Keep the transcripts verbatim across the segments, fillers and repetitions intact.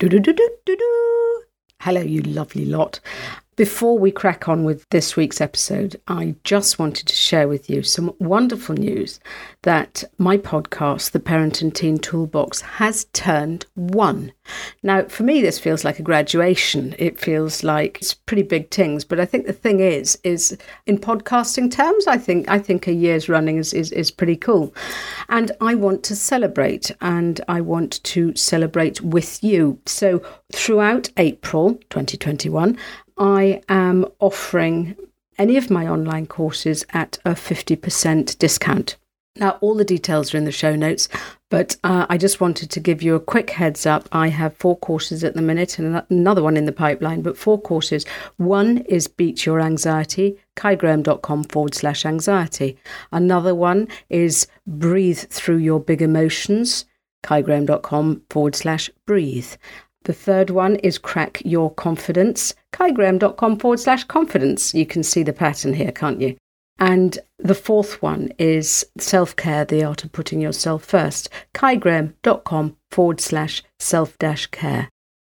Do-do-do-do-do-do. Hello, you lovely lot. Before we crack on with this week's episode, I just wanted to share with you some wonderful news that my podcast, The Parent and Teen Toolbox, has turned one. Now, for me, this feels like a graduation. It feels like it's pretty big things. But I think the thing is, is in podcasting terms, I think I think a year's running is, is, is pretty cool. And I want to celebrate, and I want to celebrate with you. So throughout April twenty twenty-one, I am offering any of my online courses at a fifty percent discount. Now, all the details are in the show notes, but uh, I just wanted to give you a quick heads up. I have four courses at the minute and another one in the pipeline, but four courses. One is Beat Your Anxiety, kaigraham.com forward slash anxiety. Another one is Breathe Through Your Big Emotions, kaigraham.com forward slash breathe. The third one is Crack Your Confidence, kaigraham.com forward slash confidence. You can see the pattern here, can't you? And the fourth one is Self-Care, The Art of Putting Yourself First, kaigraham.com forward slash self dash care.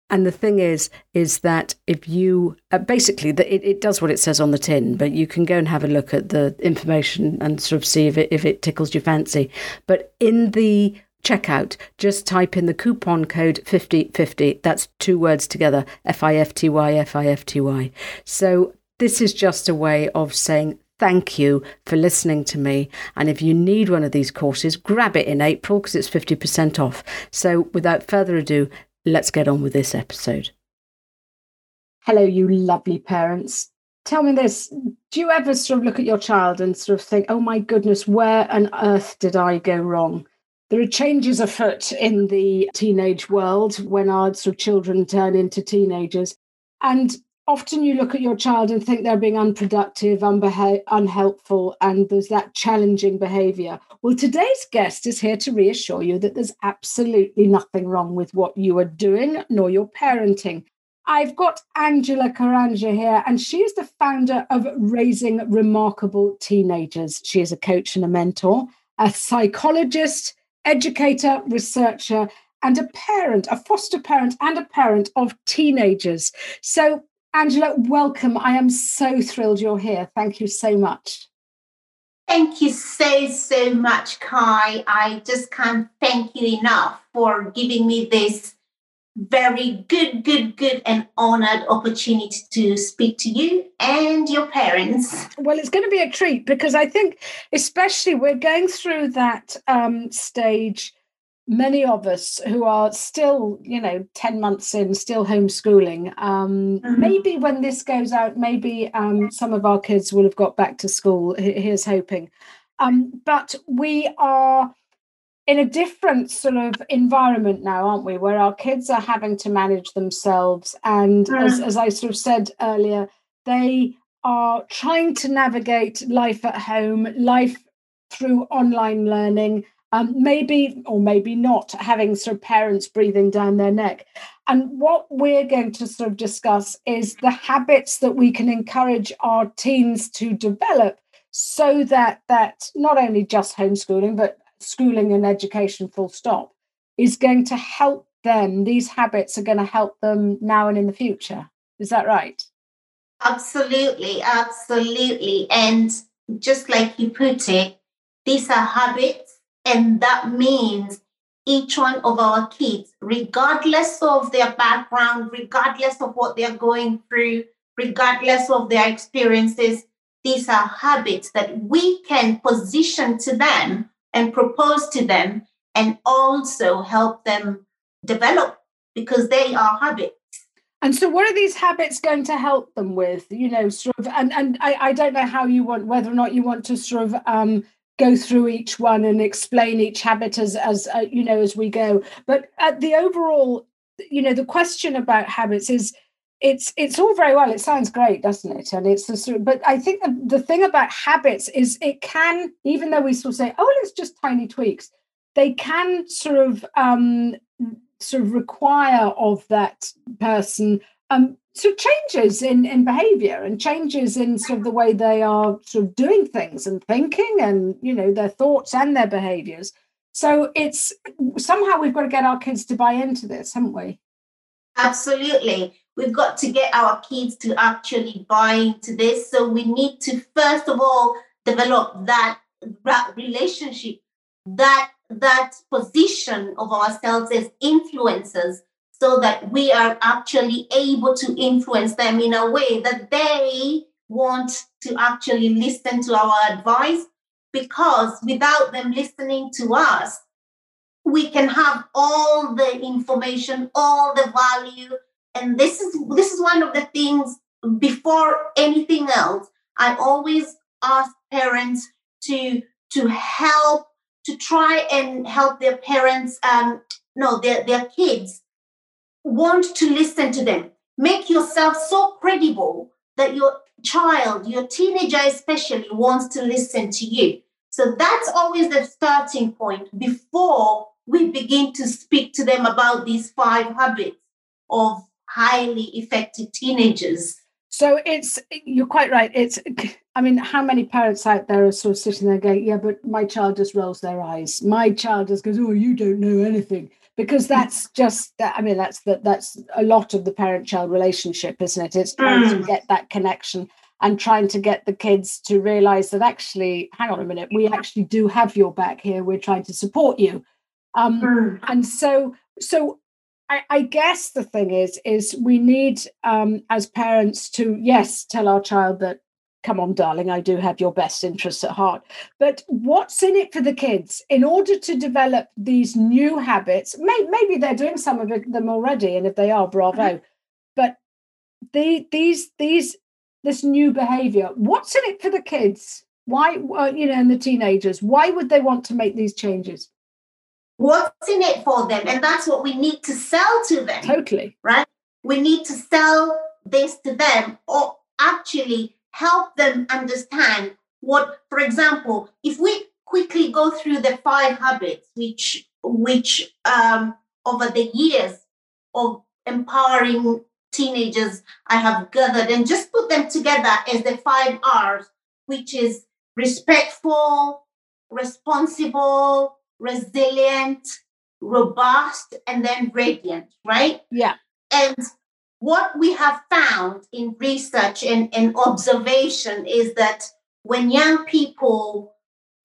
And the thing is, is that if you uh, basically the, it, it does what it says on the tin, but you can go and have a look at the information and sort of see if it, if it tickles your fancy. But in the checkout, just type in the coupon code fifty fifty. That's two words together, F I F T Y F I F T Y. So this is just a way of saying thank you for listening to me. And if you need one of these courses, grab it in April because it's fifty percent off. So without further ado, let's get on with this episode. Hello, you lovely parents. Tell me this, do you ever sort of look at your child and sort of think, oh my goodness, where on earth did I go wrong? There are changes afoot in the teenage world when our sort of children turn into teenagers. And often you look at your child and think they're being unproductive, unbeha- unhelpful, and there's that challenging behaviour. Well, today's guest is here to reassure you that there's absolutely nothing wrong with what you are doing, nor your parenting. I've got Angela Karanja here, and she is the founder of Raising Remarkable Teenagers. She is a coach and a mentor, a psychologist, educator, researcher, and a parent, a foster parent and a parent of teenagers. So, Angela, welcome. I am so thrilled you're here. Thank you so much. Thank you so, so much, Kai. I just can't thank you enough for giving me this very good, good, good and honoured opportunity to speak to you and your parents. Well, it's going to be a treat because I think especially we're going through that um, stage, many of us who are still, you know, ten months in, still homeschooling. Um, mm-hmm. Maybe when this goes out, maybe um, some of our kids will have got back to school. Here's hoping. Um, but we are in a different sort of environment now, aren't we, where our kids are having to manage themselves. And mm. as, as I sort of said earlier, they are trying to navigate life at home, life through online learning, um, maybe or maybe not having sort of parents breathing down their neck. And what we're going to sort of discuss is the habits that we can encourage our teens to develop so that that not only just homeschooling, but schooling and education full stop is going to help them. These habits are going to help them now and in the future. Is that right? Absolutely, absolutely. And just like you put it, these are habits, and that means each one of our kids, regardless of their background, regardless of what they're going through, regardless of their experiences, these are habits that we can position to them and propose to them and also help them develop, because they are habits. And so what are these habits going to help them with? You know, sort of, and, and I, I don't know how you want, whether or not you want to sort of um, go through each one and explain each habit as, as uh, you know, as we go. But at the overall, you know, the question about habits is, It's it's all very well. It sounds great, doesn't it? And it's the sort of, but I think the, the thing about habits is it can, even though we sort of say, oh, it's just tiny tweaks, they can sort of um, sort of require of that person um, sort of changes in in behaviour and changes in sort of the way they are sort of doing things and thinking and, you know, their thoughts and their behaviours. So it's somehow we've got to get our kids to buy into this, haven't we? Absolutely. We've got to get our kids to actually buy into this. So we need to, first of all, develop that relationship, that, that position of ourselves as influencers, so that we are actually able to influence them in a way that they want to actually listen to our advice. Because without them listening to us, we can have all the information, all the value. And this is this is one of the things, before anything else, I always ask parents to to help, to try and help their parents, um, no, their, their kids want to listen to them. Make yourself so credible that your child, your teenager especially, wants to listen to you. So that's always the starting point before we begin to speak to them about these five habits of highly effective teenagers. So it's, you're quite right. It's, I mean, how many parents out there are sort of sitting there going, yeah, but my child just rolls their eyes. My child just goes, oh, you don't know anything. Because that's just, I mean, that's the, that's a lot of the parent-child relationship, isn't it? It's trying mm. to get that connection and trying to get the kids to realise that actually, hang on a minute, we actually do have your back here. We're trying to support you. Um, mm. And so, so, I, I guess the thing is, is we need um, as parents to, yes, tell our child that, come on, darling, I do have your best interests at heart. But what's in it for the kids in order to develop these new habits? May, maybe they're doing some of it, them already. And if they are, bravo. But the, these these this new behaviour, what's in it for the kids? Why, uh, you know, and the teenagers, why would they want to make these changes? What's in it for them? And that's what we need to sell to them. Totally. Right? We need to sell this to them, or actually help them understand what, for example, if we quickly go through the five habits, which, which um, over the years of empowering teenagers, I have gathered and just put them together as the five R's, which is respectful, responsible, resilient, robust, and then radiant, right? Yeah. And what we have found in research and, and observation is that when young people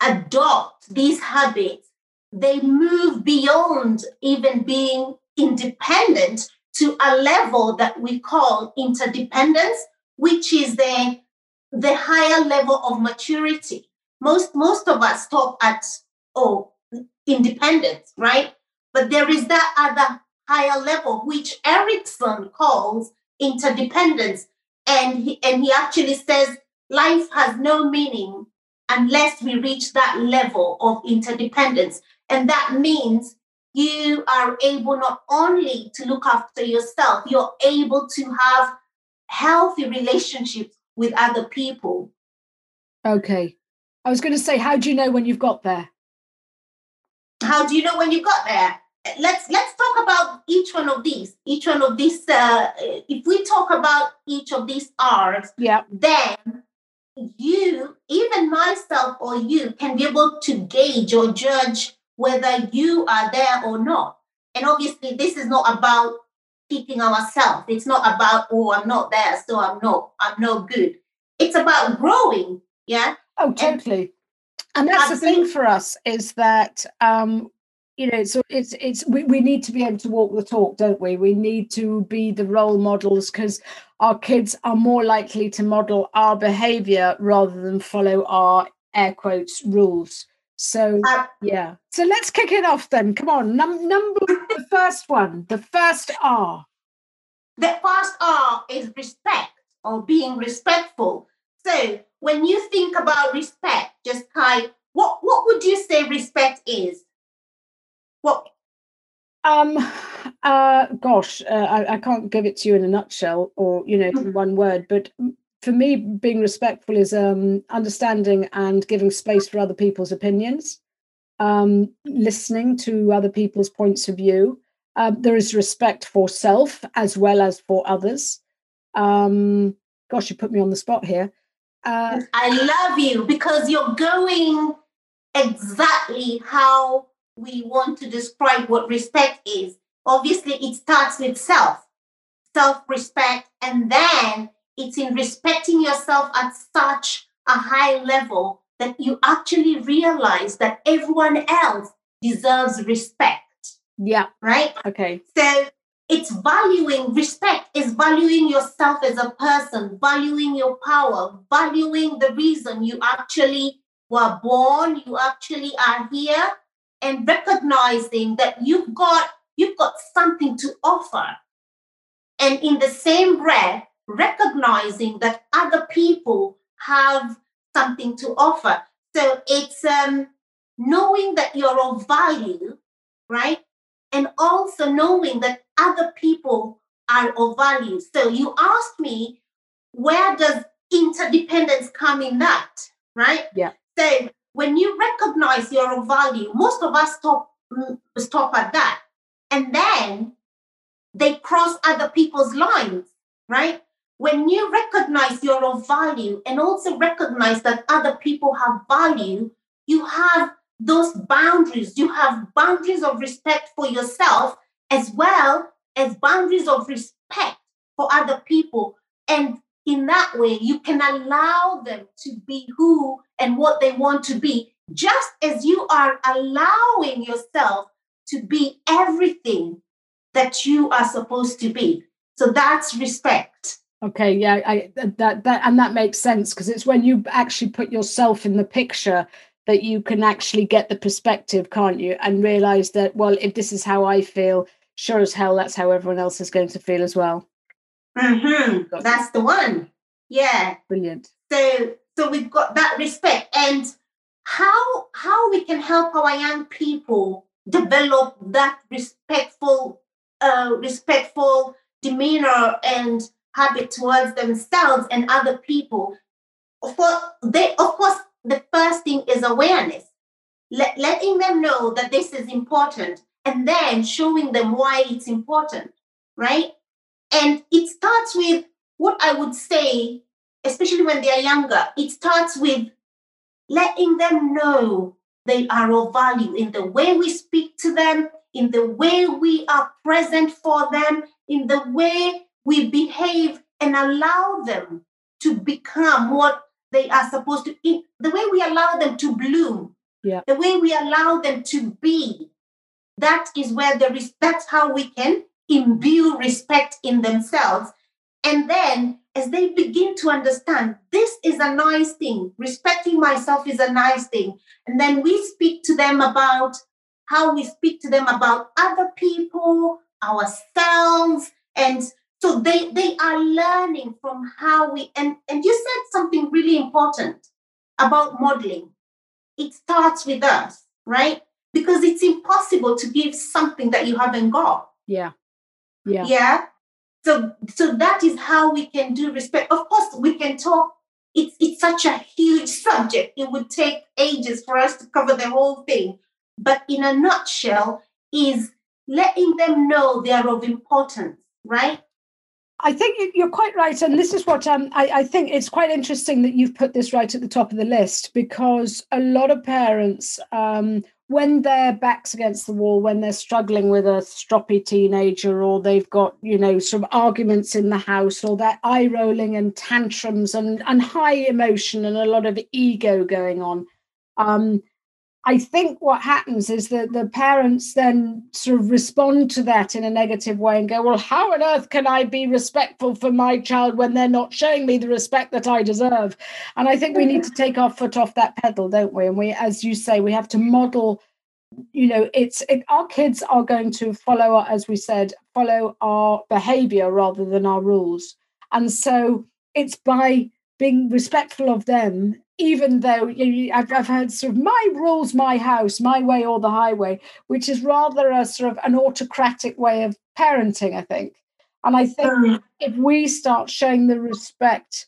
adopt these habits, they move beyond even being independent to a level that we call interdependence, which is the, the higher level of maturity. Most, most of us stop at, oh, independence, right? But there is that other higher level, which Erickson calls interdependence. And he, and he actually says life has no meaning unless we reach that level of interdependence. And that means you are able not only to look after yourself, you're able to have healthy relationships with other people. Okay. I was going to say, how do you know when you've got there? How do you know when you got there? Let's let's talk about each one of these. Each one of these, uh, if we talk about each of these R's, yeah. then you, even myself or you, can be able to gauge or judge whether you are there or not. And obviously, this is not about picking ourselves. It's not about, oh, I'm not there, so I'm not, I'm no good. It's about growing, yeah? Oh, totally. And And that's the thing for us, is that um, you know, so it's it's we, we need to be able to walk the talk, don't we? We need to be the role models, because our kids are more likely to model our behavior rather than follow our air quotes rules. So, yeah. So let's kick it off then. Come on. Num- number the first one, the first R. The first R is respect, or being respectful. So when you think about respect, just Kai, what, what would you say respect is? What? Um, uh, gosh, uh, I, I can't give it to you in a nutshell or, you know, mm-hmm. in one word, but for me, being respectful is um, understanding and giving space for other people's opinions, um, listening to other people's points of view. Uh, there is respect for self as well as for others. Um, gosh, you put me on the spot here. Uh, I love you, because you're going exactly how we want to describe what respect is. Obviously, it starts with self, self-respect, and then it's in respecting yourself at such a high level that you actually realize that everyone else deserves respect. Yeah. Right? Okay. So it's valuing, respect is valuing yourself as a person, valuing your power, valuing the reason you actually were born, you actually are here, and recognizing that you've got you've got something to offer. And in the same breath, recognizing that other people have something to offer. So it's um, knowing that you're of value, right? And also knowing that other people are of value. So you asked me, where does interdependence come in that, right? Yeah. So when you recognize you're of value, most of us stop stop at that. And then they cross other people's lines, right? When you recognize you're of value and also recognize that other people have value, you have those boundaries. You have boundaries of respect for yourself as well as boundaries of respect for other people. And in that way, you can allow them to be who and what they want to be, just as you are allowing yourself to be everything that you are supposed to be. So that's respect. Okay, yeah, I, that that and that makes sense, because it's when you actually put yourself in the picture that you can actually get the perspective, can't you? And realize that, well, if this is how I feel, sure as hell, that's how everyone else is going to feel as well. Mm-hmm. That's the one. Yeah. Brilliant. So, so we've got that respect, and how how we can help our young people develop that respectful, uh, respectful demeanor and habit towards themselves and other people. For they, of course, the first thing is awareness, Let, letting them know that this is important, and then showing them why it's important, right? And it starts with what I would say, especially when they are younger, it starts with letting them know they are of value in the way we speak to them, in the way we are present for them, in the way we behave, and allow them to become what they are supposed to be. The way we allow them to bloom, yeah. The way we allow them to be, that is where the respect, that's how we can imbue respect in themselves. And then as they begin to understand, this is a nice thing, respecting myself is a nice thing. And then we speak to them about how we speak to them about other people, ourselves, and so they, they are learning from how we, and, and you said something really important about modeling. It starts with us, right? Because it's impossible to give something that you haven't got. Yeah. Yeah. Yeah. So, so that is how we can do respect. Of course, we can talk. It's, it's such a huge subject. It would take ages for us to cover the whole thing. But in a nutshell, is letting them know they are of importance, right? I think you're quite right. And this is what um, I, I think it's quite interesting that you've put this right at the top of the list, because a lot of parents, um, when their back's against the wall, when they're struggling with a stroppy teenager, or they've got, you know, sort of arguments in the house, or they're eye rolling and tantrums and, and high emotion and a lot of ego going on. Um, I think what happens is that the parents then sort of respond to that in a negative way and go, well, how on earth can I be respectful for my child when they're not showing me the respect that I deserve? And I think we need to take our foot off that pedal, don't we? And we, as you say, we have to model, you know, it's it, our kids are going to follow, as we said, follow our behavior rather than our rules. And so it's by being respectful of them, even though you know, I've, I've heard sort of my rules, my house, my way or the highway, which is rather a sort of an autocratic way of parenting, I think. And I think um, if we start showing the respect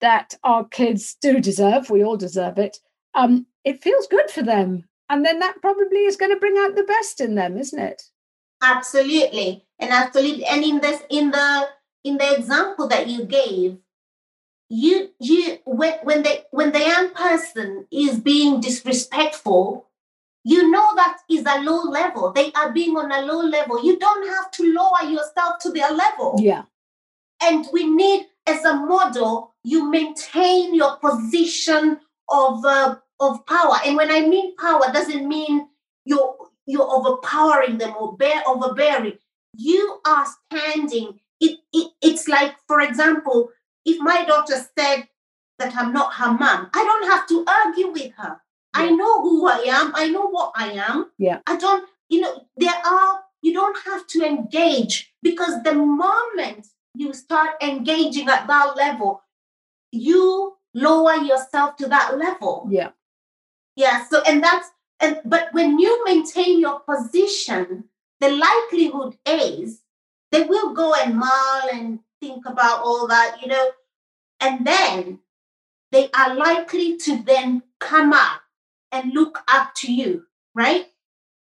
that our kids do deserve, we all deserve it, um, it feels good for them. And then that probably is going to bring out the best in them, isn't it? Absolutely. And absolutely. And in this, in the in the example that you gave, You, you, when, when they, when the young person is being disrespectful, you know that is a low level. They are being on a low level. You don't have to lower yourself to their level. Yeah. And we need, as a model, you maintain your position of uh, of power. And when I mean power, doesn't mean you're you're overpowering them or bear overbearing. You are standing. It, it it's like, for example, if my daughter said that I'm not her mum, I don't have to argue with her. Yeah. I know who I am. I know what I am. Yeah. I don't, you know, there are, you don't have to engage, because the moment you start engaging at that level, you lower yourself to that level. Yeah. Yeah. So, and that's, and but when you maintain your position, the likelihood is they will go and mull and think about all that, you know, and then they are likely to then come up and look up to you, right?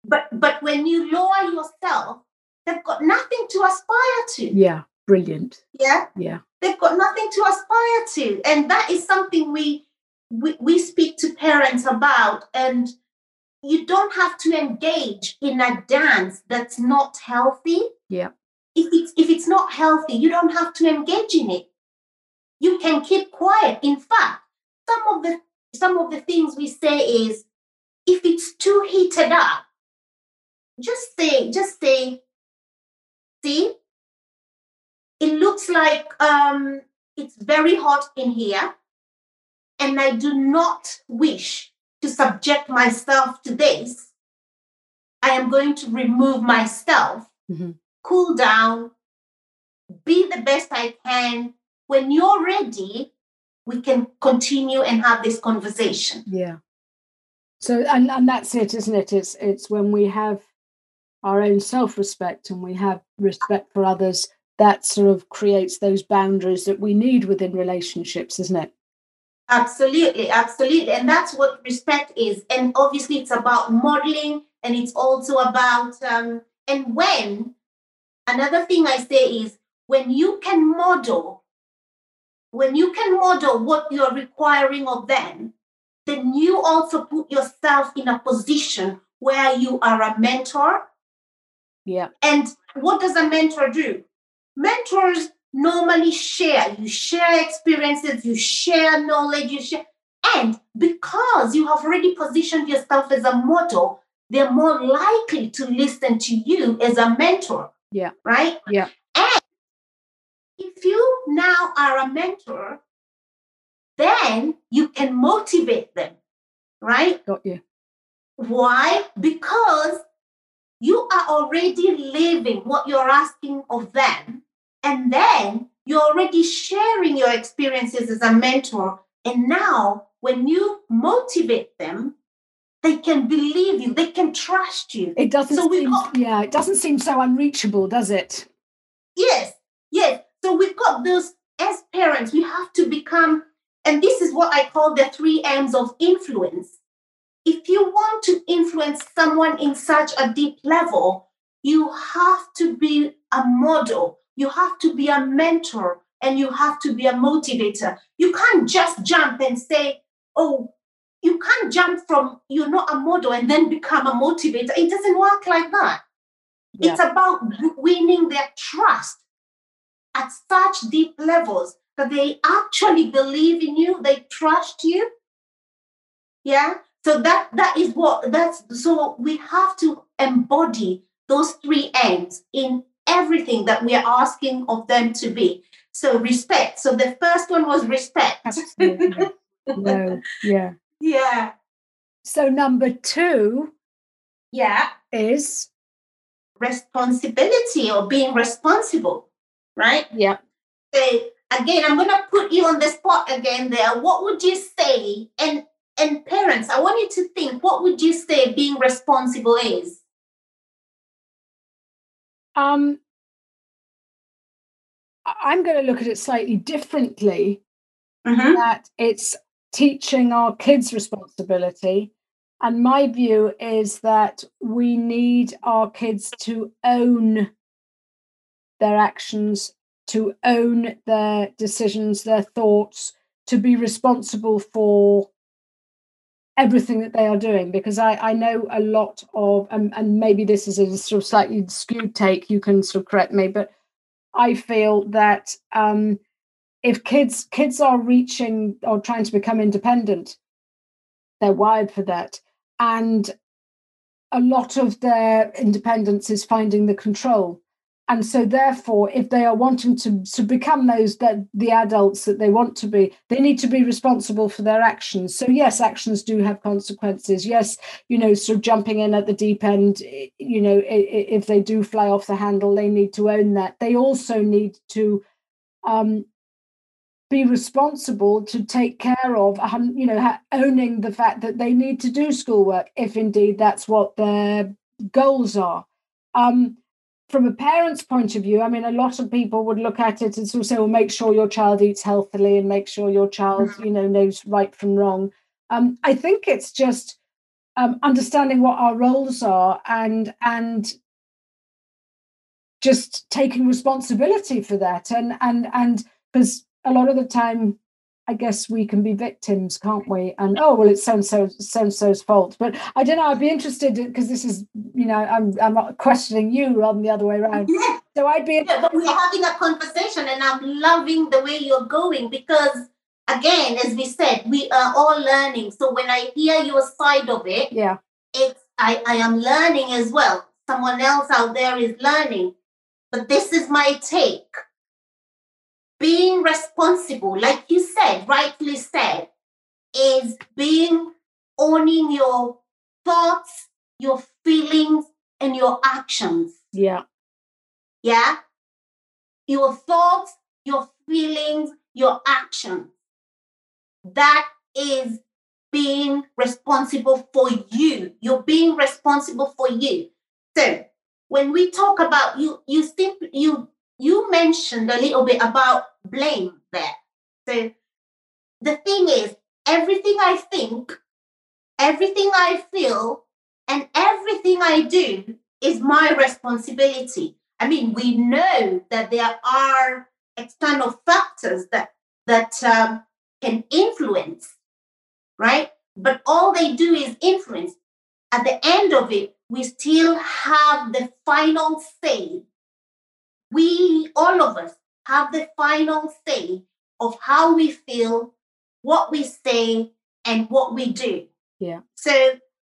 But but when you lower yourself, they've got nothing to aspire to. Yeah, brilliant. Yeah, yeah. They've got nothing to aspire to, and that is something we we we speak to parents about. And you don't have to engage in a dance that's not healthy. Yeah. If it's, if it's not healthy, you don't have to engage in it. You can keep quiet. In fact, some of the some of the things we say is, if it's too heated up, just say, just say, see, it looks like um, it's very hot in here, and I do not wish to subject myself to this. I am going to remove myself. Mm-hmm. Cool down, be the best I can. When you're ready, we can continue and have this conversation. Yeah. So, and, and that's it, isn't it? It's, it's when we have our own self-respect and we have respect for others, that sort of creates those boundaries that we need within relationships, isn't it? Absolutely, absolutely. And that's what respect is. And obviously it's about modeling, and it's also about, um, and when, another thing I say is, when you can model, when you can model what you're requiring of them, then you also put yourself in a position where you are a mentor. Yeah. And what does a mentor do? Mentors normally share. You share experiences, you share knowledge, you share. And because you have already positioned yourself as a model, they're more likely to listen to you as a mentor. Yeah. Right? Yeah. And if you now are a mentor, then you can motivate them. Right? Got you. Why? Because you are already living what you're asking of them. And then you're already sharing your experiences as a mentor. And now when you motivate them, they can believe you. They can trust you. It doesn't so seem, got, yeah, it doesn't seem so unreachable, does it? Yes, yes. So we've got those, as parents, we have to become, and this is what I call the three M's of influence. If you want to influence someone in such a deep level, you have to be a model, you have to be a mentor, and you have to be a motivator. You can't just jump and say, oh, you can't jump from you're not a model and then become a motivator. It doesn't work like that. Yeah. It's about winning their trust at such deep levels that they actually believe in you, they trust you. Yeah. So that that is what that's so we have to embody those three M's in everything that we are asking of them to be. So respect. So the first one was respect. Absolutely. No, yeah. Yeah. So number two, yeah, is responsibility or being responsible, right? Yeah. So again, I'm going to put you on the spot again there. What would you say? And and parents, I want you to think, what would you say being responsible is? Um, I'm going to look at it slightly differently. Mm-hmm. That it's teaching our kids responsibility. And my view is that we need our kids to own their actions, to own their decisions, their thoughts, to be responsible for everything that they are doing. Because I, I know a lot of, and, and maybe this is a sort of slightly skewed take, you can sort of correct me, but I feel that um, if kids kids are reaching or trying to become independent, they're wired for that. And a lot of their independence is finding the control. And so therefore, if they are wanting to, to become those that the adults that they want to be, they need to be responsible for their actions. So yes, actions do have consequences. Yes, you know, sort of jumping in at the deep end, you know, if they do fly off the handle, they need to own that. They also need to um, be responsible to take care of, you know, owning the fact that they need to do schoolwork, if indeed that's what their goals are. Um, From a parent's point of view, I mean, a lot of people would look at it and sort of say, well, make sure your child eats healthily and make sure your child, you know, knows right from wrong. Um, I think it's just um, understanding what our roles are and and just taking responsibility for that. And and and because a lot of the time, I guess we can be victims, can't we? And oh well, it's so and so so and so's fault. But I don't know. I'd be interested because this is, you know, I'm I'm not questioning you rather than the other way around. Yeah. So I'd be. Yeah, but we're having a conversation, and I'm loving the way you're going because, again, as we said, we are all learning. So when I hear your side of it, yeah, it's I I am learning as well. Someone else out there is learning, but this is my take. Being responsible, like you said, rightly said, is being owning your thoughts, your feelings, and your actions. Yeah. Yeah. Your thoughts, your feelings, your actions. That is being responsible for you. You're being responsible for you. So when we talk about you, you simply, you You mentioned a little bit about blame there. So the thing is, everything I think, everything I feel, and everything I do is my responsibility. I mean, we know that there are external factors that, that um, can influence, right? But all they do is influence. At the end of it, we still have the final say. We, all of us, have the final say of how we feel, what we say, and what we do. Yeah. So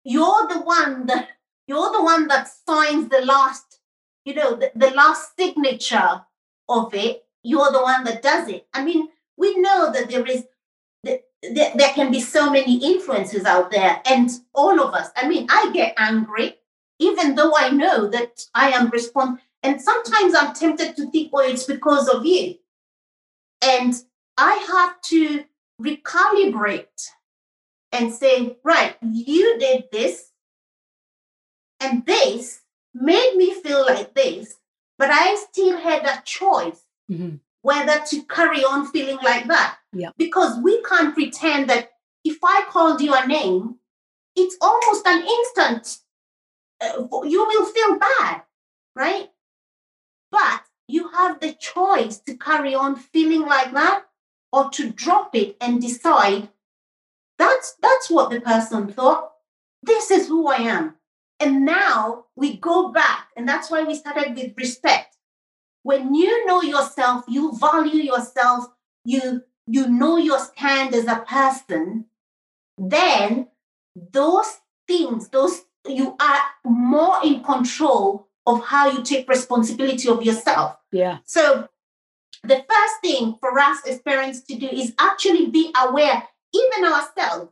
you're the one that you're the one that signs the last, you know, the, the last signature of it. You're the one that does it. I mean, we know that there is that there, there can be so many influences out there, and all of us. I mean, I get angry, even though I know that I am responsible. And sometimes I'm tempted to think, well, it's because of you. And I have to recalibrate and say, right, you did this. And this made me feel like this. But I still had a choice mm-hmm. whether to carry on feeling like that. Yeah. Because we can't pretend that if I called you a name, it's almost an instant. Uh, you will feel bad, right? But you have the choice to carry on feeling like that or to drop it and decide that's that's what the person thought. This is who I am. And now we go back. And that's why we started with respect. When you know yourself, you value yourself, you, you know your stand as a person, then those things, those you are more in control of how you take responsibility of yourself. Yeah. So the first thing for us as parents to do is actually be aware, even ourselves,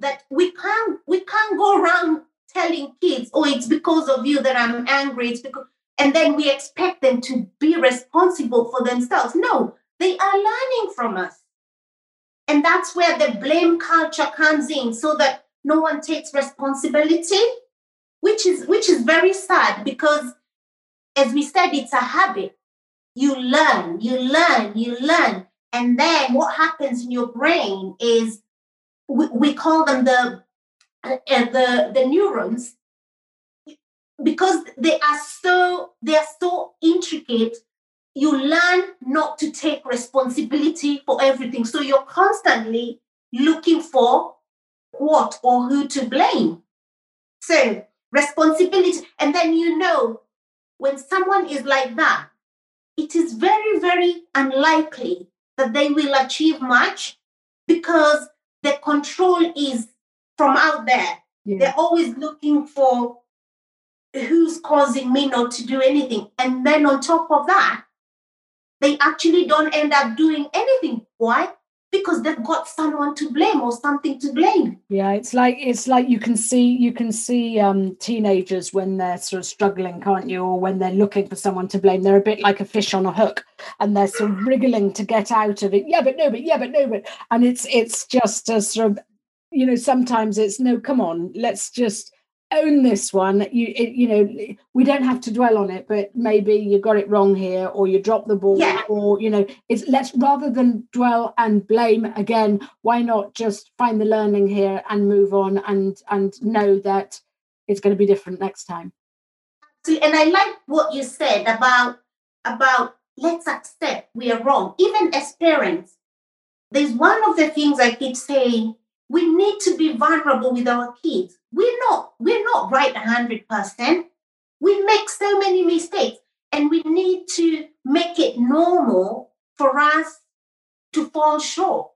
that we can't we can't go around telling kids, oh, it's because of you that I'm angry. It's because, and then we expect them to be responsible for themselves. No, they are learning from us. And that's where the blame culture comes in, so that no one takes responsibility, which is which is very sad, because, as we said, it's a habit. You learn, you learn, you learn. And then what happens in your brain is, we, we call them the, uh, the, the neurons, because they are so they are so intricate. You learn not to take responsibility for everything. So you're constantly looking for what or who to blame. So responsibility. And then, you know, when someone is like that, it is very, very unlikely that they will achieve much, because the control is from out there. Yeah. They're always looking for who's causing me not to do anything. And then on top of that, they actually don't end up doing anything. Why? Because they've got someone to blame or something to blame. Yeah, it's like it's like you can see you can see um, teenagers when they're sort of struggling, can't you? Or when they're looking for someone to blame, they're a bit like a fish on a hook, and they're sort of wriggling to get out of it. Yeah, but no, but yeah, but no, but and it's it's just a sort of, you know, sometimes it's no, come on, let's just own this one. You it, you know, we don't have to dwell on it, but maybe you got it wrong here, or you dropped the ball, yeah. Or you know, it's let's rather than dwell and blame again. Why not just find the learning here and move on, and and know that it's going to be different next time. See, and I like what you said about about let's accept we are wrong, even as parents. There's one of the things I keep saying. We need to be vulnerable with our kids. We're not, we're not right one hundred percent. We make so many mistakes, and we need to make it normal for us to fall short.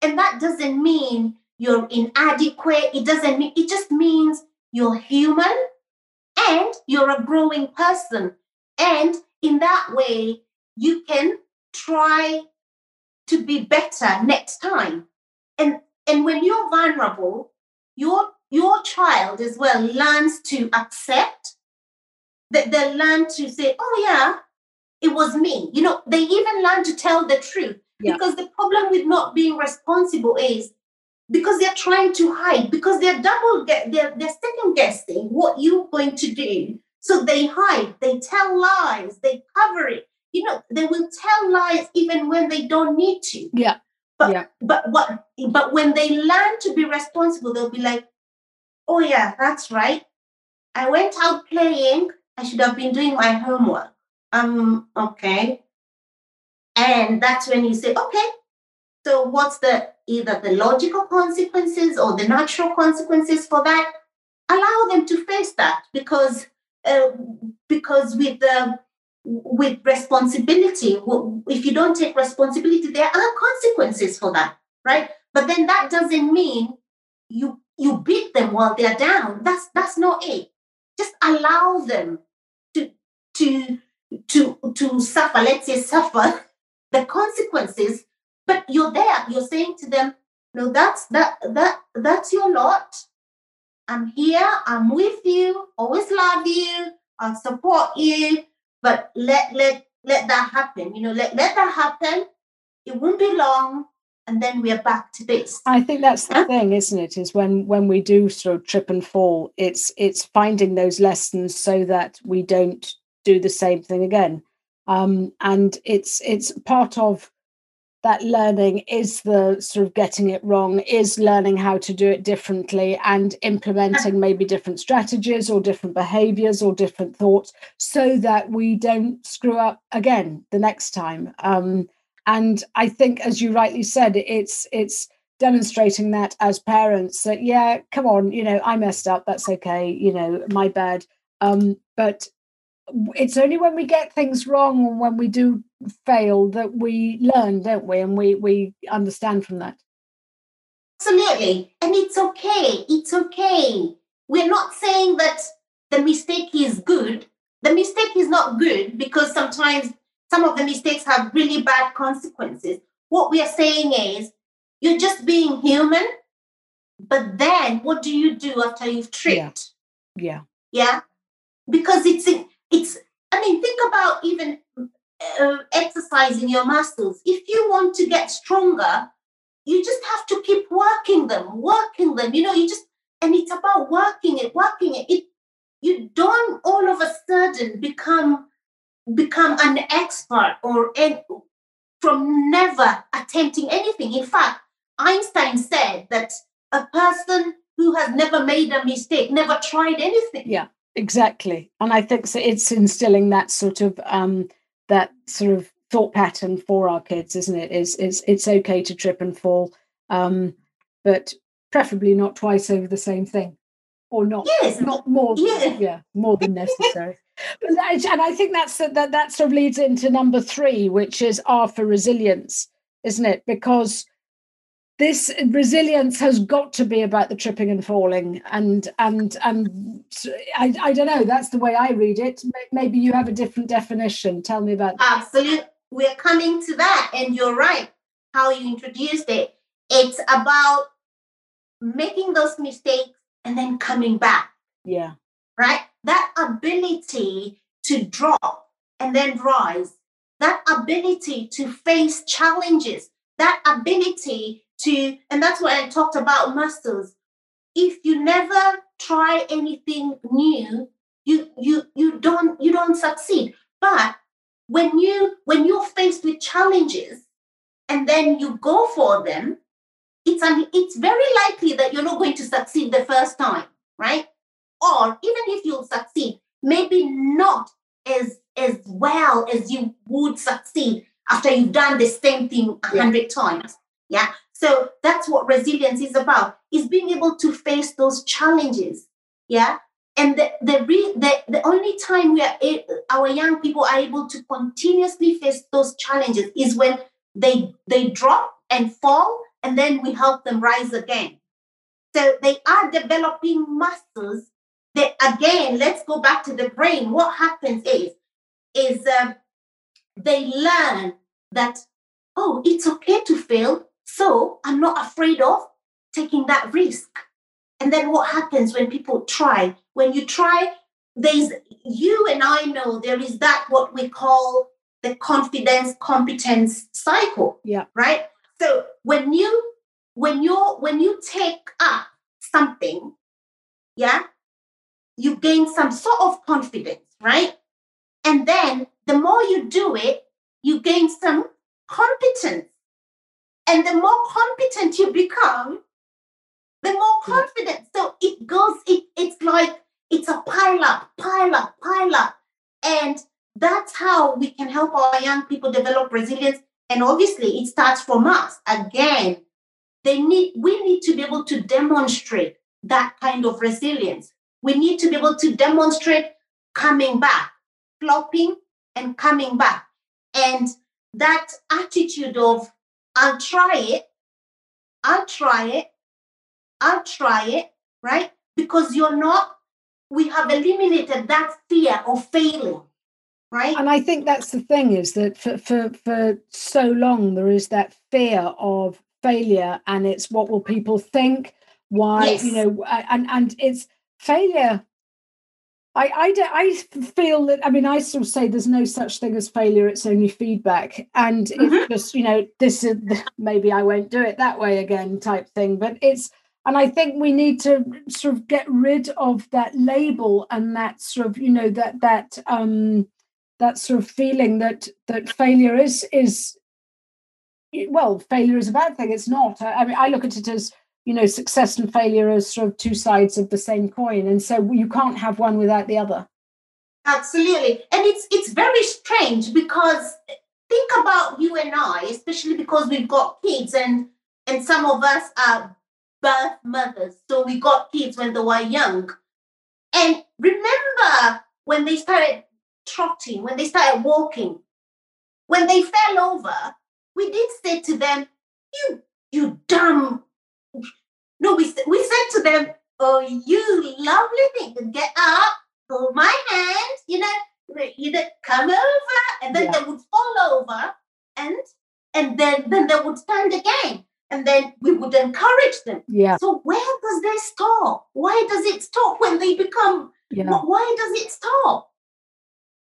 And that doesn't mean you're inadequate. It doesn't mean, it just means you're human and you're a growing person. And in that way, you can try to be better next time. And And when you're vulnerable, your, your child as well learns to accept, that they learn to say, oh, yeah, it was me. You know, they even learn to tell the truth. Yeah. Because the problem with not being responsible is because they're trying to hide, because they're double, they're, they're second guessing what you're going to do. So they hide, they tell lies, they cover it. You know, they will tell lies even when they don't need to. Yeah. But yeah. but what but when they learn to be responsible, they'll be like, oh yeah, that's right. I went out playing. I should have been doing my homework. Um, okay. And that's when you say, okay, so what's the either the logical consequences or the natural consequences for that? Allow them to face that, because uh, because with the with responsibility, if you don't take responsibility, there are consequences for that, right? But then that doesn't mean you you beat them while they're down. That's that's not it. Just allow them to to to to suffer, let's say suffer the consequences, but you're there, you're saying to them, no, that's that that that's your lot. I'm here, I'm with you, always love you, I'll support you. But let let let that happen, you know, let, let that happen. It won't be long. And then we are back to this. I think that's the thing, isn't it, is when when we do sort of trip and fall, it's it's finding those lessons so that we don't do the same thing again. Um, and it's it's part of that learning is the sort of getting it wrong, is learning how to do it differently and implementing maybe different strategies or different behaviors or different thoughts so that we don't screw up again the next time. Um, and I think, as you rightly said, it's it's demonstrating that as parents that, yeah, come on, you know, I messed up. That's okay. You know, my bad. Um, but it's only when we get things wrong and when we do fail that we learn, don't we? And we we understand from that. Absolutely. And it's okay. It's okay. We're not saying that the mistake is good. The mistake is not good because sometimes some of the mistakes have really bad consequences. What we are saying is you're just being human, but then what do you do after you've tripped? Yeah. Yeah. Yeah? Because it's, it's, I mean, think about even uh, exercising your muscles. If you want to get stronger, you just have to keep working them, working them, you know, you just, and it's about working it, working it. It you don't all of a sudden become, become an expert or an, from never attempting anything. In fact, Einstein said that a person who has never made a mistake, never tried anything. Yeah, exactly. And I think so it's instilling that sort of, um, that sort of thought pattern for our kids, isn't it? Is is it's okay to trip and fall, um, but preferably not twice over the same thing, or not, yes. not more, yeah. yeah, more than necessary. And I think that's that that sort of leads into number three, which is R for resilience, isn't it? Because this resilience has got to be about the tripping and falling, and and and I, I don't know. That's the way I read it. Maybe you have a different definition. Tell me about that. Absolutely. We're coming to that, and you're right, how you introduced it. It's about making those mistakes and then coming back. Yeah. Right? That ability to drop and then rise, that ability to face challenges, that ability to, and that's what I talked about muscles. If you never try anything new, you you you don't you don't succeed. But when you when you're faced with challenges and then you go for them, it's an, it's very likely that you're not going to succeed the first time, right? Or even if you'll succeed, maybe not as as well as you would succeed after you've done the same thing a hundred yeah. times. Yeah. So that's what resilience is about, is being able to face those challenges. Yeah. And the the re, the, the only time we are our young people are able to continuously face those challenges is when they they drop and fall, and then we help them rise again. So they are developing muscles. They, again, let's go back to the brain. What happens is, is um, they learn that, oh, it's okay to fail. So I'm not afraid of taking that risk. And then what happens when people try? When you try, there's, you and I know there is that what we call the confidence competence cycle. Yeah. Right? So when you when you when you take up something, yeah, you gain some sort of confidence, right? And then the more you do it, you gain some competence. And the more competent you become, the more confident. So it goes, it, it's like, it's a pile up, pile up, pile up. And that's how we can help our young people develop resilience. And obviously it starts from us. Again, they need, we need to be able to demonstrate that kind of resilience. We need to be able to demonstrate coming back, flopping and coming back. And that attitude of, I'll try it, I'll try it, I'll try it, right? Because you're not, we have eliminated that fear of failing, right? And I think that's the thing, is that for, for, for so long, there is that fear of failure, and it's what will people think, why, yes. you know, and, and it's failure. I, I, I feel that, I mean, I sort of say there's no such thing as failure, it's only feedback. And mm-hmm. it's just, you know, this is, maybe I won't do it that way again type thing. But it's, and I think we need to sort of get rid of that label and that sort of, you know, that, that, um, that sort of feeling that, that failure is, is, well, failure is a bad thing. It's not. I, I mean, I look at it as, you know, success and failure are sort of two sides of the same coin. And so you can't have one without the other. Absolutely. And it's it's very strange, because think about you and I, especially because we've got kids, and, and some of us are birth mothers. So we got kids when they were young. And remember when they started trotting, when they started walking, when they fell over, we did say to them, you, you dumb said to them, "Oh, you lovely thing, get up, hold my hand, you know, you know, come over." And then yeah. they would fall over, and and then, then they would stand again. And then we would encourage them. Yeah. So where does they stop? Why does it stop when they become, yeah. why does it stop?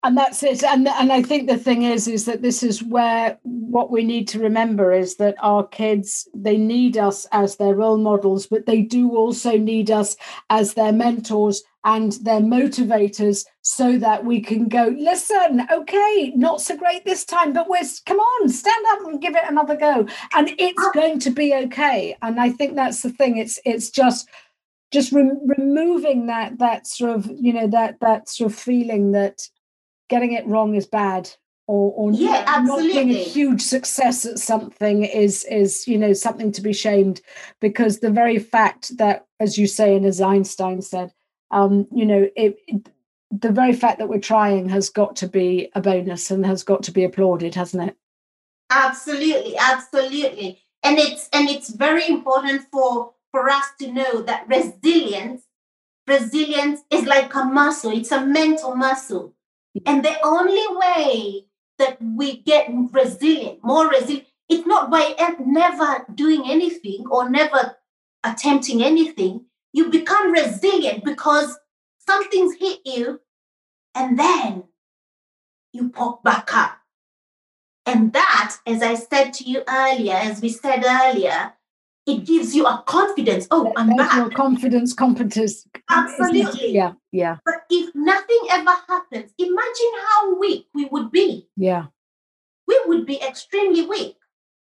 And that's it. And and I think the thing is, is that this is where what we need to remember is that our kids, they need us as their role models, but they do also need us as their mentors and their motivators, so that we can go, listen, okay, not so great this time, but we're, come on, stand up and give it another go. And it's going to be okay. And I think that's the thing. It's it's just... just re- removing that that sort of, you know, that that sort of feeling that getting it wrong is bad, or, or yeah, not, not being a huge success at something is is you know something to be shamed, because the very fact that, as you say and as Einstein said, um, you know, it, it the very fact that we're trying has got to be a bonus and has got to be applauded, hasn't it? Absolutely, absolutely, and it's and it's very important for. for us to know that resilience, resilience is like a muscle. It's a mental muscle. And the only way that we get resilient, more resilient, it's not by never doing anything or never attempting anything. You become resilient because something's hit you, and then you pop back up. And that, as I said to you earlier, as we said earlier, it gives you a confidence. Oh, I'm There's back. Your confidence, competence. Absolutely. Yeah, yeah. But if nothing ever happens, imagine how weak we would be. Yeah. We would be extremely weak.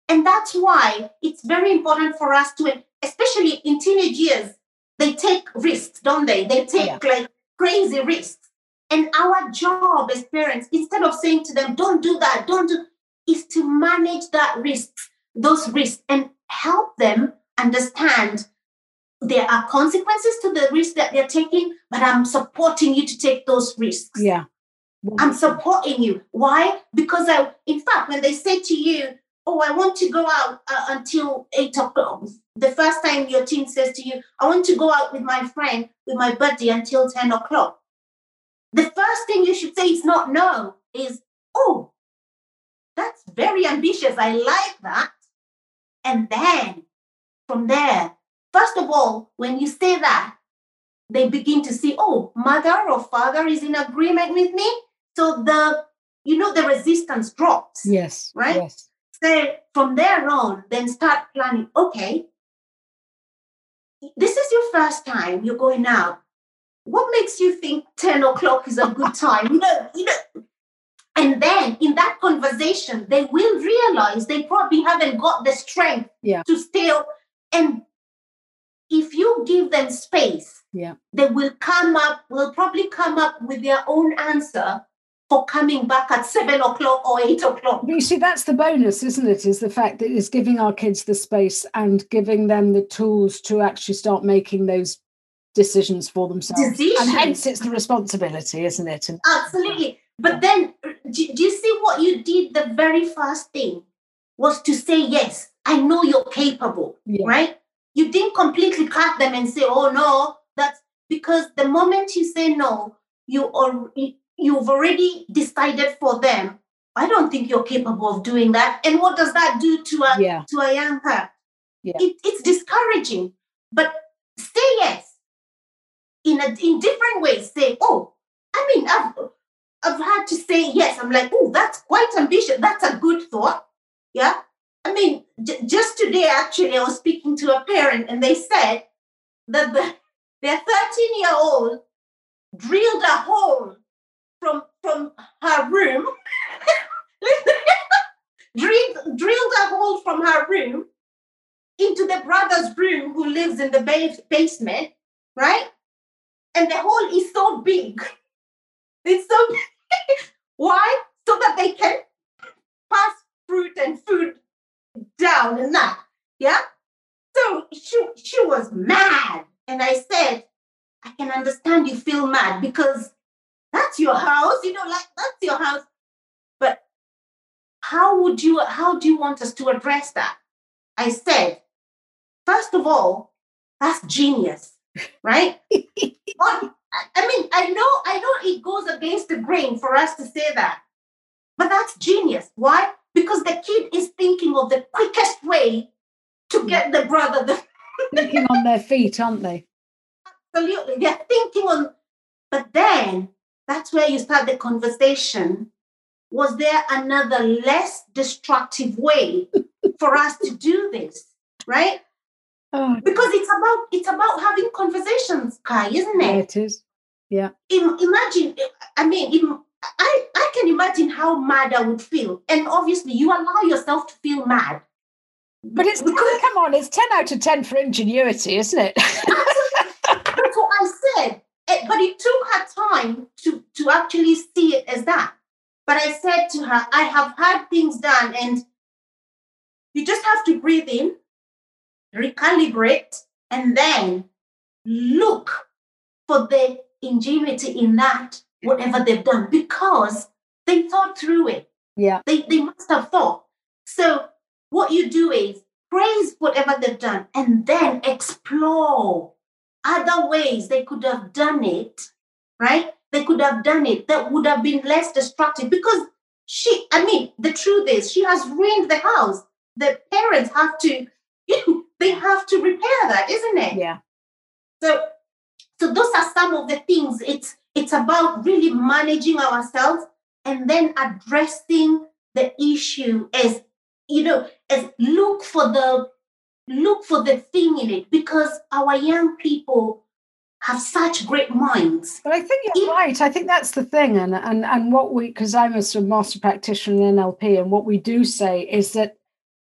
And that's why it's very important for us to, especially in teenage years, they take risks, don't they? They take yeah. like crazy risks. And our job as parents, instead of saying to them, don't do that, don't do, is to manage that risk, those risks, and help them understand there are consequences to the risks that they're taking, but I'm supporting you to take those risks. Yeah. I'm supporting you. Why? Because I, in fact, when they say to you, oh, I want to go out uh, until eight o'clock, the first time your teen says to you, I want to go out with my friend, with my buddy until ten o'clock. The first thing you should say is not no, is, oh, that's very ambitious. I like that. And then from there, first of all, when you say that, they begin to see, oh, mother or father is in agreement with me. So the, you know, the resistance drops. Yes. Right? Yes. So from there on, then start planning. Okay, this is your first time you're going out. What makes you think ten o'clock is a good time? You know, you know. And then in that conversation, they will realize they probably haven't got the strength yeah. to still. And if you give them space, yeah. they will come up, will probably come up with their own answer for coming back at seven o'clock or eight o'clock. You see, that's the bonus, isn't it? Is the fact that it's giving our kids the space and giving them the tools to actually start making those decisions for themselves. Decisions. And hence it's the responsibility, isn't it? And- Absolutely. But then, do, do you see what you did? The very first thing was to say, yes, I know you're capable, yeah. right? You didn't completely cut them and say, oh, no, that's because the moment you say no, you are, you've already decided for them, I don't think you're capable of doing that. And what does that do to a, yeah. to a young her? Yeah. It, it's discouraging, but say yes. In, a, in different ways, say, oh, I mean, I've... I've had to say yes. I'm like, oh, that's quite ambitious. That's a good thought. Yeah. I mean, j- just today, actually, I was speaking to a parent and they said that the, their thirteen-year-old drilled a hole from, from her room, drilled, drilled a hole from her room into the brother's room who lives in the ba- basement, right? And the hole is so big. It's so why? So that they can pass fruit and food down and that. Yeah. So she she was mad. And I said, I can understand you feel mad because that's your house, you know, like that's your house. But how would you how do you want us to address that? I said, first of all, That's genius, right? Well, I mean, I know, I know it goes against the grain for us to say that, but that's genius. Why? Because the kid is thinking of the quickest way to get the brother. The thinking on their feet, aren't they? Absolutely. They're thinking on, but then that's where you start the conversation. Was there another less destructive way for us to do this, right? Oh. Because it's about it's about having conversations, Kai, isn't it? Yeah, it is. Yeah. Im- imagine, I mean, im- I, I can imagine how mad I would feel. And obviously, you allow yourself to feel mad. But it's, because, come on, it's ten out of ten for ingenuity, isn't it? That's what I said. But it took her time to, to actually see it as that. But I said to her, I have had things done, and you just have to breathe in, recalibrate, and then look for the ingenuity in that, whatever they've done, because they thought through it. Yeah. They they must have thought. So what you do is praise whatever they've done and then explore other ways they could have done it, right? They could have done it that would have been less destructive, because she, I mean, the truth is she has ruined the house. The parents have to, you know, they have to repair that, isn't it? Yeah. So, so those are some of the things. It's it's about really managing ourselves and then addressing the issue as, you know, as look for the look for the thing in it, because our young people have such great minds. But I think you're right. I think that's the thing. And and and what we, because I'm a sort of master practitioner in N L P, and what we do say is that,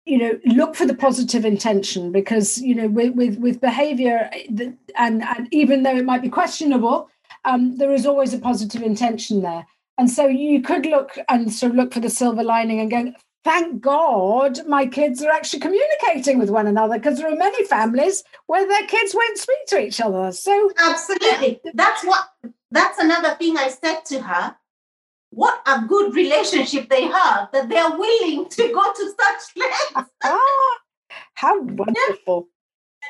you know, look for the positive intention, because, you know, with with, with behavior, and, and even though it might be questionable, um, there is always a positive intention there. And so you could look and sort of look for the silver lining and go, thank God my kids are actually communicating with one another, because there are many families where their kids won't speak to each other. So absolutely. That's what that's another thing I said to her. What a good relationship they have, that they are willing to go to such lengths. Ah, how wonderful.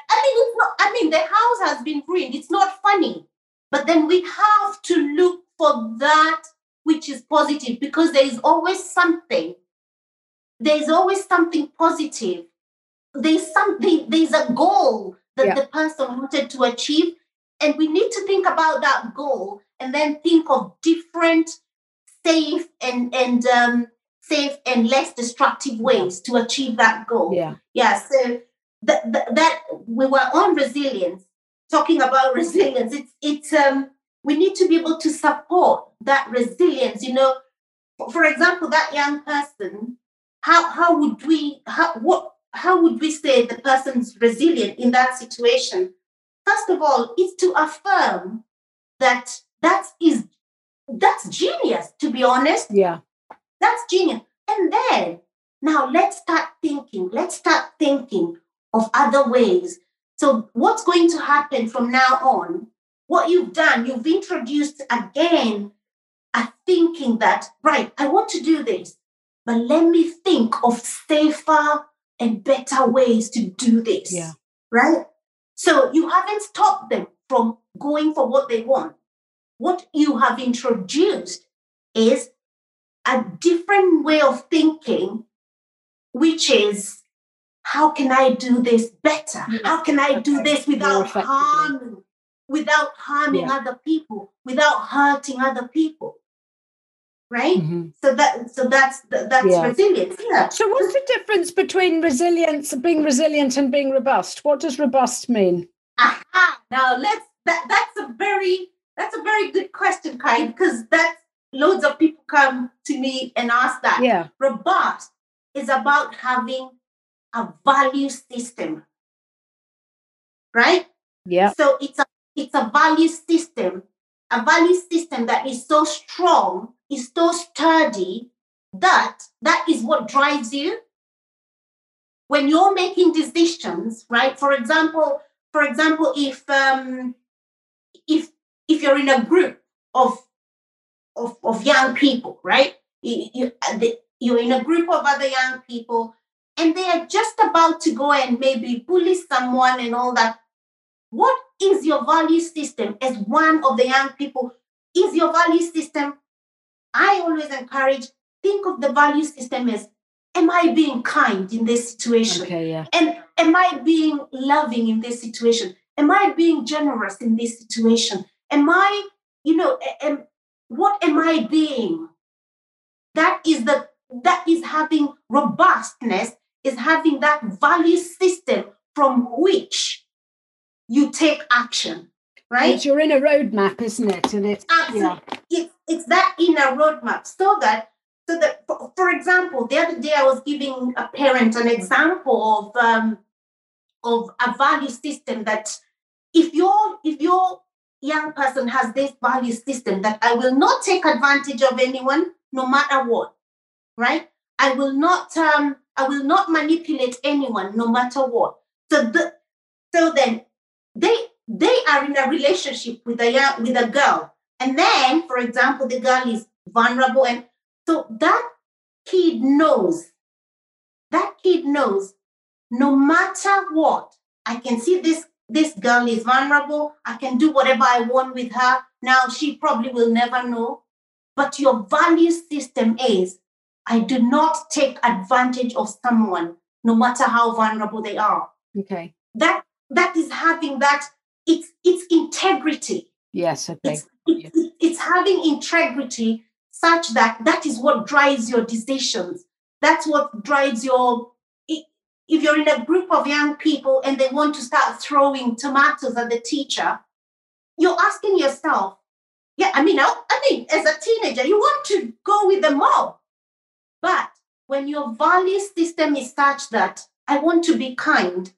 I mean, it's not, I mean, the house has been ruined. It's not funny. But then we have to look for that which is positive, because there is always something. There's always something positive. There's something, there's a goal that yeah. the person wanted to achieve. And we need to think about that goal and then think of different safe and and um, safe and less destructive ways to achieve that goal. Yeah. Yeah. So that th- that we were on resilience, talking about resilience. It's it's um we need to be able to support that resilience. You know, for example, that young person. How how would we how what how would we say the person's resilient in that situation? First of all, it's to affirm that that is that's genius, to be honest. Yeah. That's genius. And then now let's start thinking, let's start thinking of other ways. So what's going to happen from now on? What you've done, you've introduced again a thinking that, right, I want to do this. But let me think of safer and better ways to do this, yeah. right? So you haven't stopped them from going for what they want. What you have introduced is a different way of thinking, which is, how can I do this better? Yeah. How can I do this without harming, without harming yeah. other people, without hurting other people? Right, mm-hmm. so that so that's that's yeah. resilience. Yeah. So, what's the difference between resilience, being resilient, and being robust? What does robust mean? Aha! Now, let's that, that's a very that's a very good question, Kai, because that's loads of people come to me and ask that. Yeah, robust is about having a value system, right? Yeah. So it's a it's a value system, a value system that is so strong. Is so sturdy that that is what drives you when you're making decisions, right? For example, for example, if um, if if you're in a group of of, of young people, right? You, you, the, you're in a group of other young people, and they are just about to go and maybe bully someone and all that. What is your value system as one of the young people? Is your value system, I always encourage, think of the value system as, am I being kind in this situation? Okay, yeah. And am I being loving in this situation? Am I being generous in this situation? Am I, you know, am, what am I being? That is the, that is having robustness, is having that value system from which you take action, right? It's your inner roadmap, isn't it? And it's, absolutely. Yeah. It, it's that inner roadmap. So that, so that, for, for example, the other day I was giving a parent an example of um, of a value system that if your if your young person has this value system that I will not take advantage of anyone, no matter what, right? I will not um, I will not manipulate anyone, no matter what. So the, so then they they are in a relationship with a young, with a girl, and then, for example, the girl is vulnerable, and so that kid knows, that kid knows, no matter what, I can see this, this girl is vulnerable. I can do whatever I want with her. Now, she probably will never know. But your value system is, I do not take advantage of someone, no matter how vulnerable they are. Okay. That, that is having that, it's, it's integrity. Yes, okay. It's, it's, yes. it's having integrity such that that is what drives your decisions. That's what drives your... If you're in a group of young people and they want to start throwing tomatoes at the teacher, you're asking yourself, yeah, I mean, I, I mean, as a teenager, you want to go with the mob. But when your value system is such that I want to be kind,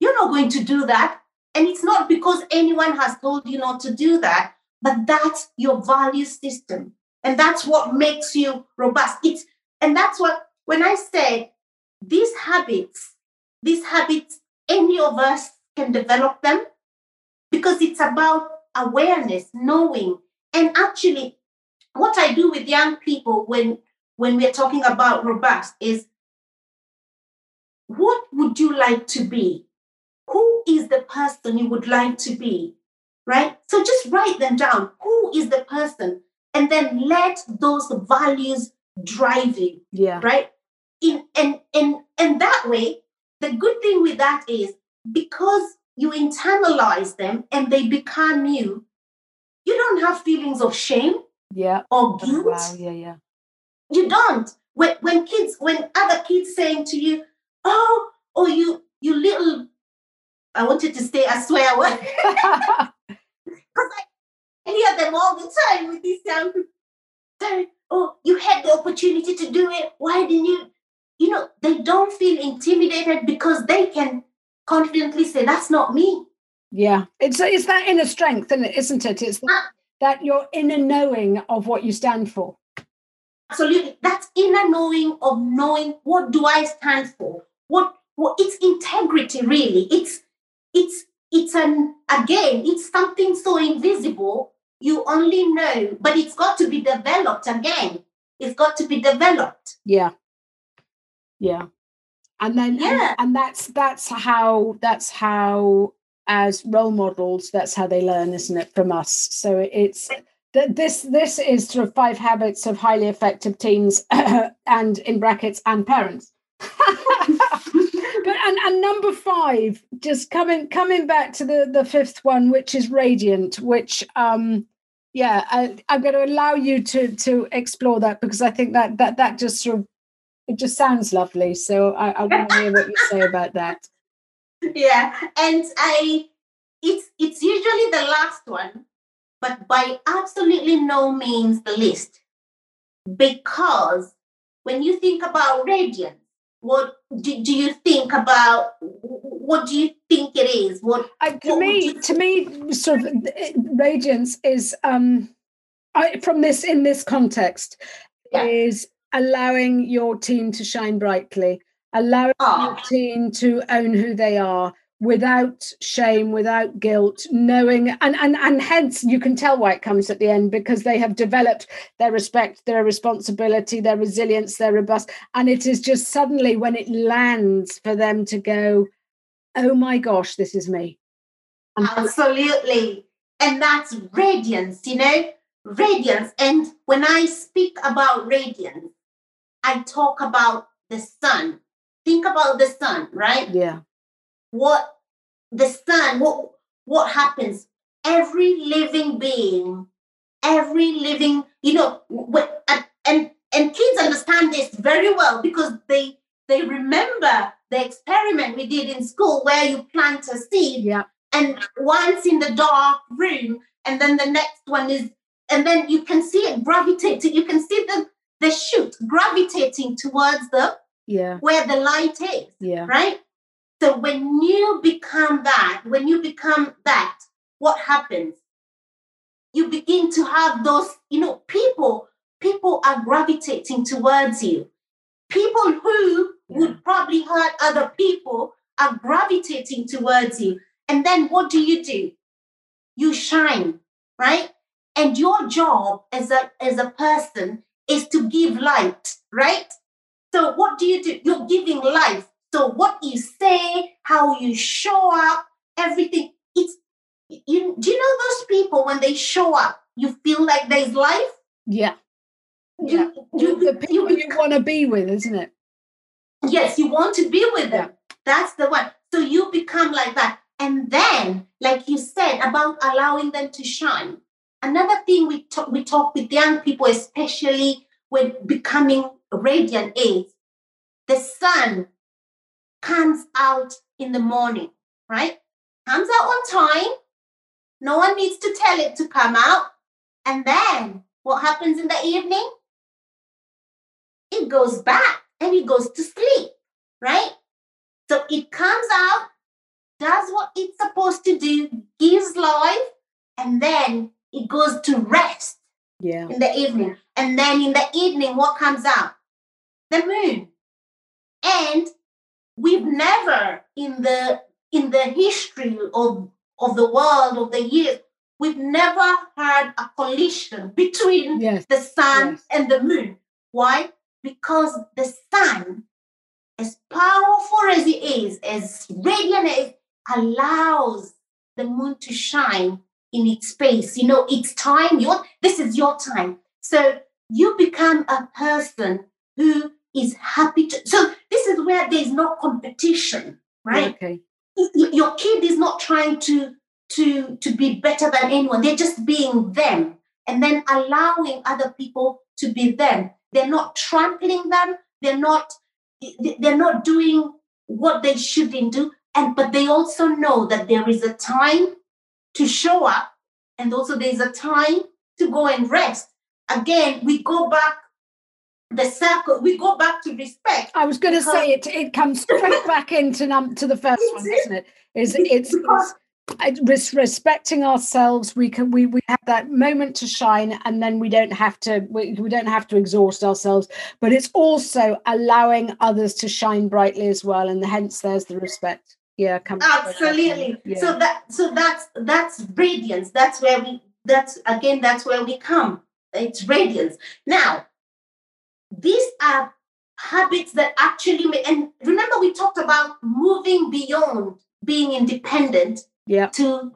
you're not going to do that. And it's not because anyone has told you not to do that, but that's your value system. And that's what makes you robust. It's, and that's what, when I say, These habits, these habits, any of us can develop them because it's about awareness, knowing. And actually, what I do with young people when, when we're talking about robust is, what would you like to be? Who is the person you would like to be, right? So just write them down. Who is the person? And then let those values drive you, yeah. right? In, and, and, and that way, the good thing with that is because you internalize them and they become you, you don't have feelings of shame yeah. or guilt. Wow. Yeah, yeah. You don't. When, when kids, when other kids saying to you, oh, oh, you, you little, I wanted to say a swear word. Because I hear them all the time with these young people. Oh, you had the opportunity to do it. Why didn't you? You know, they don't feel intimidated because they can confidently say, that's not me. Yeah, it's it's that inner strength, isn't it? It's that, that your inner knowing of what you stand for. Absolutely. That inner knowing of knowing, what do I stand for? What, what it's integrity, really. It's, it's, it's an, again, it's something so invisible. You only know, but it's got to be developed again. It's got to be developed. Yeah. Yeah. And then yeah. and, and that's that's how that's how as role models, that's how they learn, isn't it, from us. So it's that this this is sort of five habits of highly effective teens and in brackets and parents. But and, and number five, just coming coming back to the, the fifth one, which is radiant, which um yeah, I, I'm going to allow you to to explore that because I think that that that just sort of it just sounds lovely. So I, I want to hear what you say about that. Yeah, and I it's it's usually the last one, but by absolutely no means the least, because when you think about radiant. What do, do you think about? What do you think it is? What uh, to what me, to me, sort of radiance is um, I, from this in this context yeah. is allowing your teen to shine brightly, allowing oh. your teen to own who they are without shame, without guilt, knowing, and and and hence you can tell why it comes at the end because they have developed their respect, their responsibility, their resilience, their robust, and it is just suddenly when it lands for them to go, oh my gosh, this is me. Absolutely. And that's radiance, you know, radiance. And when I speak about radiance, I talk about the sun. Think about the sun, right? Yeah. What the sun, what, what happens? Every living being, every living, you know, and, and kids understand this very well because they, they remember the experiment we did in school where you plant a seed. Yeah. And once in the dark room, and then the next one is, and then you can see it gravitating. You can see the, the shoot gravitating towards the, yeah, where the light is, yeah, right? So when you become that, when you become that, what happens? You begin to have those, you know, people, people are gravitating towards you. People who yeah. would probably hurt other people are gravitating towards you. And then what do you do? You shine, right? And your job as a, as a person is to give light, right? So what do you do? You're giving life. So what you say, how you show up, everything. It's you. Do you know those people when they show up, you feel like there's life? Yeah. You, yeah. you the people you, you want to be with, isn't it? Yes, you want to be with them. Yeah. That's the one. So you become like that. And then, like you said, about allowing them to shine. Another thing we talk, we talk with young people, especially when becoming radiant, is the sun comes out in the morning, right? Comes out on time. No one needs to tell it to come out. And then what happens in the evening? It goes back and it goes to sleep, right? So it comes out, does what it's supposed to do, gives life, and then it goes to rest yeah. in the evening. And then in the evening, what comes out? The moon. And we've never in the in the history of, of the world, of the years, we've never had a collision between yes. the sun yes. and the moon. Why? Because the sun, as powerful as it is, as radiant as it is, allows the moon to shine in its space. You know, it's time. Your, this is your time. So you become a person who is happy to. So this is where there's no competition, right? Okay. Your kid is not trying to, to, to be better than anyone. They're just being them and then allowing other people to be them. They're not trampling them. They're not, they're not doing what they shouldn't do. And, but they also know that there is a time to show up and also there's a time to go and rest. Again, we go back the circle, we go back to respect. I was going to say it it comes straight back into num- to the first one, doesn't it? Is it's, it's, it's respecting ourselves. We can we, we have that moment to shine and then we don't have to we, we don't have to exhaust ourselves, but it's also allowing others to shine brightly as well, and hence there's the respect. Yeah, come absolutely. Yeah. So that so that's that's radiance. That's where we that's again that's where we come. It's radiance. Now, these are habits that actually make, and remember we talked about moving beyond being independent yeah. to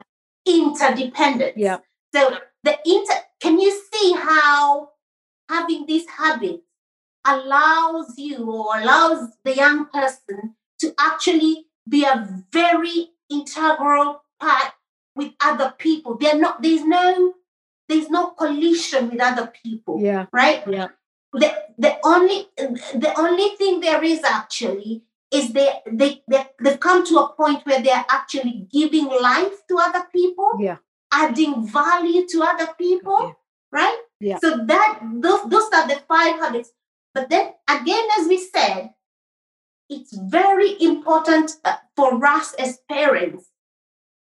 interdependence. Yeah. So the inter can you see how having these habits allows you or allows the young person to actually be a very integral part with other people. They're not. There's no. There's no collision with other people. Yeah. Right. Yeah. The the only the only thing there is actually is they they they they've come to a point where they're actually giving life to other people. Yeah. Adding value to other people. Yeah. Right. Yeah. So that those those are the five habits. But then again, as we said, it's very important for us as parents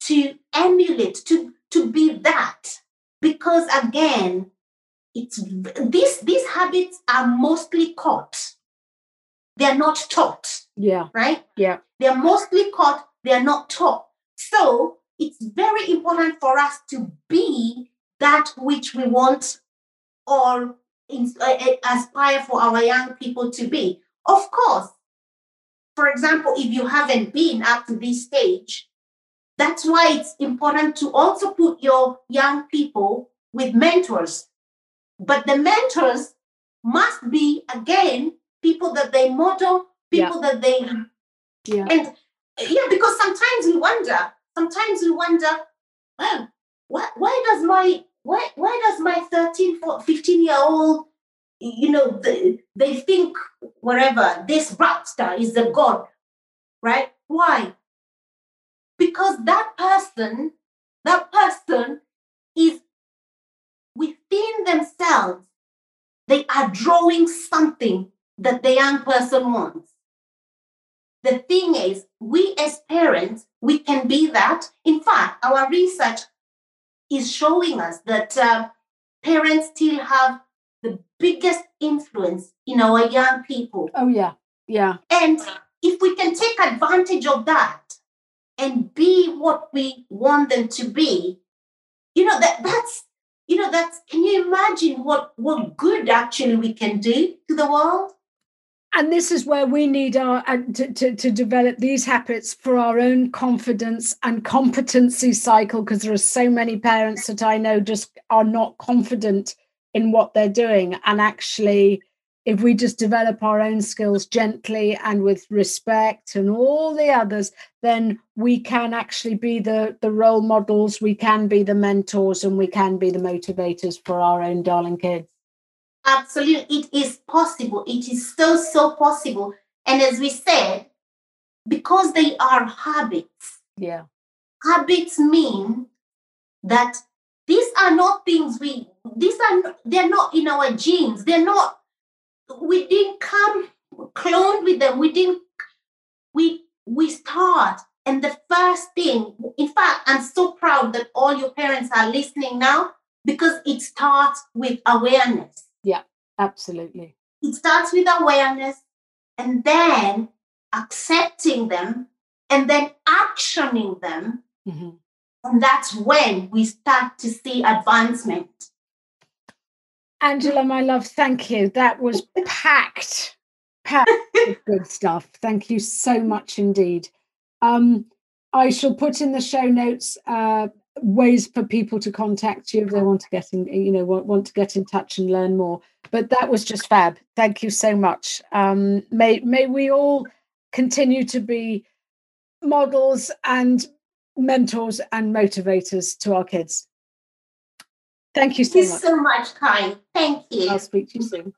to emulate, to, to be that. Because again, it's these these habits are mostly caught. They're not taught. Yeah. Right? Yeah. They're mostly caught, they're not taught. So it's very important for us to be that which we want or aspire for our young people to be. Of course. For example, if you haven't been up to this stage, That's why it's important to also put your young people with mentors. But the mentors must be, again, people that they model, people yeah. that they... Yeah. And yeah, because sometimes we wonder, sometimes we wonder, well, why, why does my, why, why does my thirteen, fifteen-year-old, you know, they, they think, whatever, this rock star is a god, right? Why? Because that person, that person is within themselves, they are drawing something that the young person wants. The thing is, we as parents, we can be that. In fact, our research is showing us that uh, parents still have the biggest influence in our young people. Oh, yeah, yeah. And if we can take advantage of that and be what we want them to be, you know, that that's, you know, that's, can you imagine what, what good actually we can do to the world? And this is where we need our uh, to, to, to develop these habits for our own confidence and competency cycle, because there are so many parents that I know just are not confident in what they're doing. And actually, if we just develop our own skills gently and with respect and all the others, then we can actually be the, the role models, we can be the mentors, and we can be the motivators for our own darling kids. Absolutely. It is possible. It is so, so possible. And as we said, because they are habits, yeah, habits mean that these are not things we, these are, they're not in our genes. They're not, we didn't come cloned with them. We didn't, we, we start. And the first thing, in fact, I'm so proud that all your parents are listening now, because it starts with awareness. Yeah, absolutely. It starts with awareness and then accepting them and then actioning them. Mm-hmm. And that's when we start to see advancement. Angela, my love, thank you. That was packed, packed with good stuff. Thank you so much indeed. Um, I shall put in the show notes uh, ways for people to contact you if they want to get in, you know, want, want to get in touch and learn more. But that was just fab. Thank you so much. Um, may may we all continue to be models and mentors and motivators to our kids. Thank you so much. Thank you so much, Kai. Thank you. I'll speak to you soon.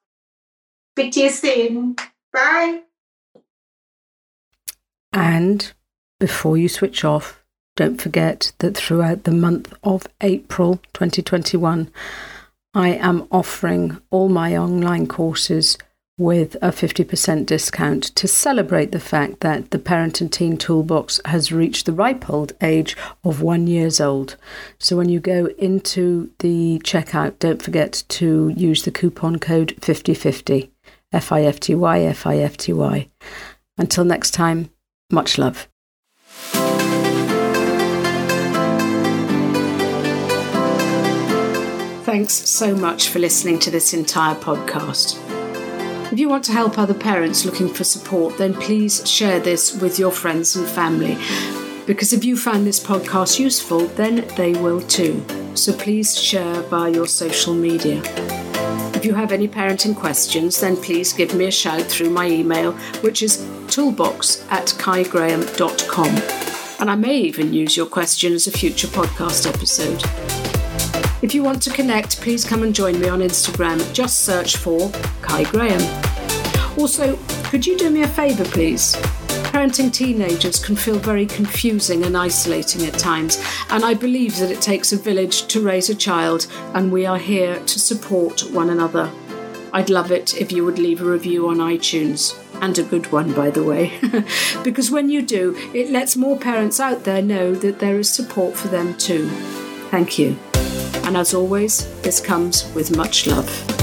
Speak to you soon. Bye. And before you switch off, don't forget that throughout the month of April twenty twenty-one, I am offering all my online courses with a fifty percent discount to celebrate the fact that the Parent and Teen Toolbox has reached the ripe old age of one years old. So when you go into the checkout, don't forget to use the coupon code fifty fifty, F I F T Y, F I F T Y. Until next time, much love. Thanks so much for listening to this entire podcast. If you want to help other parents looking for support, then please share this with your friends and family, because if you found this podcast useful, then they will too. So please share via your social media. If you have any parenting questions, then please give me a shout through my email, which is toolbox at kai graham dot com. And I may even use your question as a future podcast episode. If you want to connect, please come and join me on Instagram. Just search for Kai Graham. Also, could you do me a favour, please? Parenting teenagers can feel very confusing and isolating at times, and I believe that it takes a village to raise a child, and we are here to support one another. I'd love it if you would leave a review on iTunes, and a good one, by the way, because when you do, it lets more parents out there know that there is support for them too. Thank you. And as always, this comes with much love.